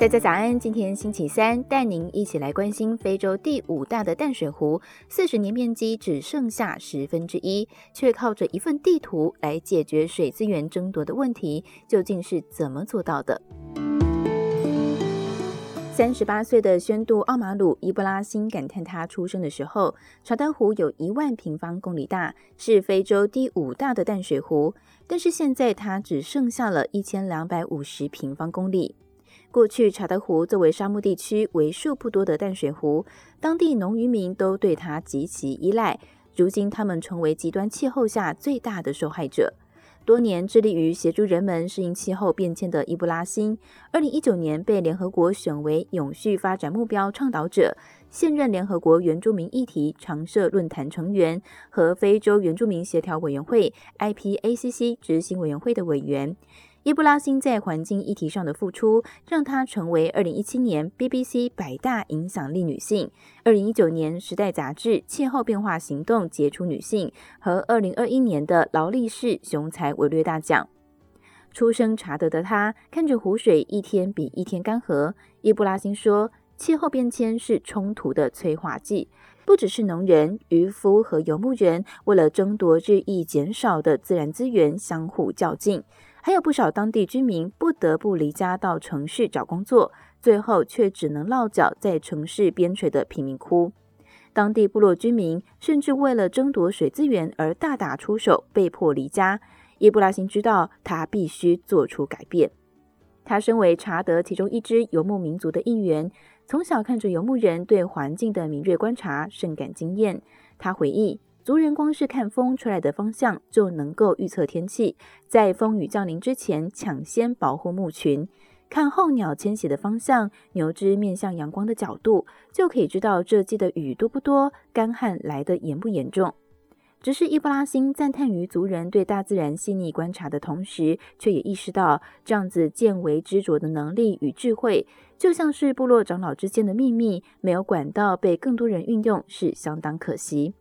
大家早安，今天星期三，带您一起来关心非洲第5大的淡水湖，40年面积只剩下1/10，却靠着一份地图来解决水资源争夺的问题，究竟是怎么做到的？38岁的宣度奥马鲁·伊布拉欣感叹他出生的时候，查丹湖有1万平方公里大，是非洲第5大的淡水湖，但是现在它只剩下了1250平方公里。过去查丹湖作为沙漠地区为数不多的淡水湖，当地农渔民都对它极其依赖，如今他们成为极端气候下最大的受害者。多年致力于协助人们适应气候变迁的伊布拉欣，2019年被联合国选为永续发展目标倡导者，现任联合国原住民议题常设论坛成员和非洲原住民协调委员会 IPACC 执行委员会的委员。伊布拉欣在环境议题上的付出，让她成为2017年 BBC 100大影响力女性、2019年《时代》杂志气候变化行动杰出女性和2021年的劳力士雄才伟略大奖。出生查德的她，看着湖水一天比一天干涸，伊布拉欣说，气候变迁是冲突的催化剂，不只是农人、渔夫和游牧人为了争夺日益减少的自然资源相互较劲，还有不少当地居民不得不离家到城市找工作，最后却只能落脚在城市边陲的贫民窟。当地部落居民甚至为了争夺水资源而大打出手，被迫离家。伊布拉欣知道他必须做出改变。他身为查德其中一支游牧民族的一员，从小看着游牧人对环境的敏锐观察，深感惊艳。他回忆，族人光是看风吹来的方向就能够预测天气，在风雨降临之前抢先保护牧群，看候鸟迁徙的方向、牛只面向阳光的角度，就可以知道这季的雨多不多，干旱来得严不严重。只是伊布拉欣赞叹于族人对大自然细腻观察的同时，却也意识到这样子见微知著的能力与智慧，就像是部落长老之间的秘密，没有管道被更多人运用是相当可惜。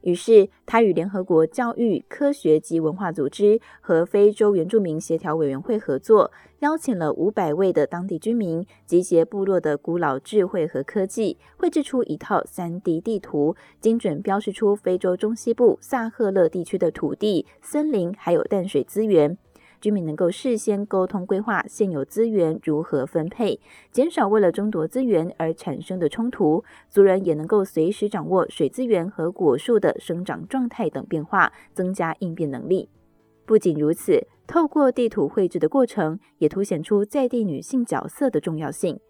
于是他与联合国教育、科学及文化组织和非洲原住民协调委员会合作，邀请了500位的当地居民，集结部落的古老智慧和科技，绘制出一套 3D 地图，精准标示出非洲中西部萨赫勒地区的土地、森林还有淡水资源。居民能够事先沟通规划现有资源如何分配，减少为了争夺资源而产生的冲突，族人也能够随时掌握水资源和果树的生长状态等变化，增加应变能力。不仅如此，透过地图绘制的过程，也凸显出在地女性角色的重要性。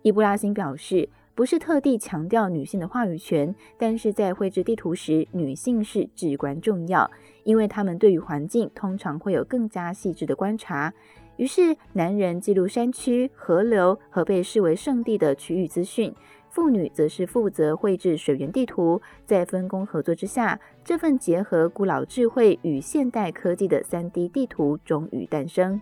伊布拉欣表示，不是特地强调女性的话语权，但是在绘制地图时，女性是至关重要，因为她们对于环境通常会有更加细致的观察。于是男人记录山区、河流和被视为圣地的区域资讯，妇女则是负责绘制水源地图。在分工合作之下，这份结合古老智慧与现代科技的 3D 地图终于诞生。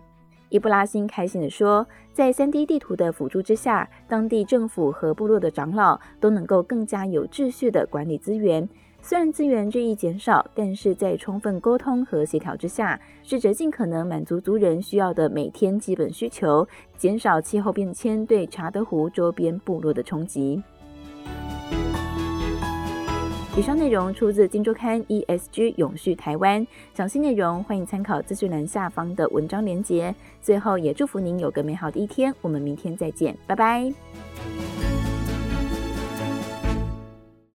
伊布拉欣开心地说，在 3D 地图的辅助之下，当地政府和部落的长老都能够更加有秩序地管理资源。虽然资源日益减少，但是在充分沟通和协调之下，试着尽可能满足族人需要的每天基本需求，减少气候变迁对查德湖周边部落的冲击。以上内容出自《今周刊》ESG 永续台湾，详细内容欢迎参考资讯栏下方的文章连结。最后也祝福您有个美好的一天，我们明天再见，拜拜。